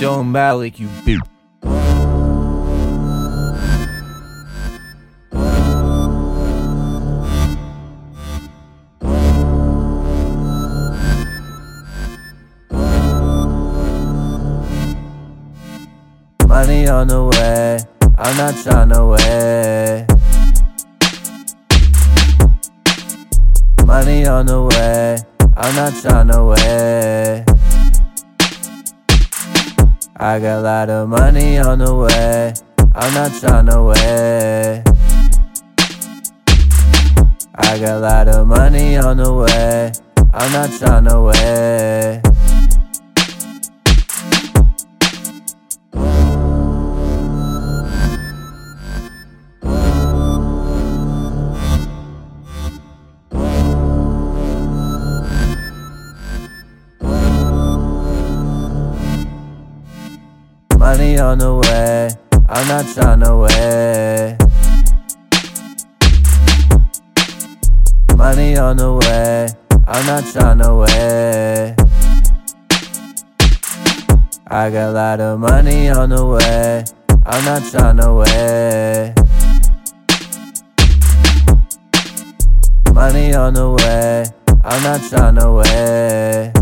Yo, Malik, you bitch. Money on the way, I'm not tryna wait. Money on the way, I'm not tryna wait. I got a lot of money on the way, I'm not tryna wait. I got a lot of money on the way, I'm not tryna wait. Money on the way, I'm not tryna wait. Money on the way, I'm not tryna wait. I got a lot of money on the way, I'm not tryna wait. Money on the way, I'm not tryna wait.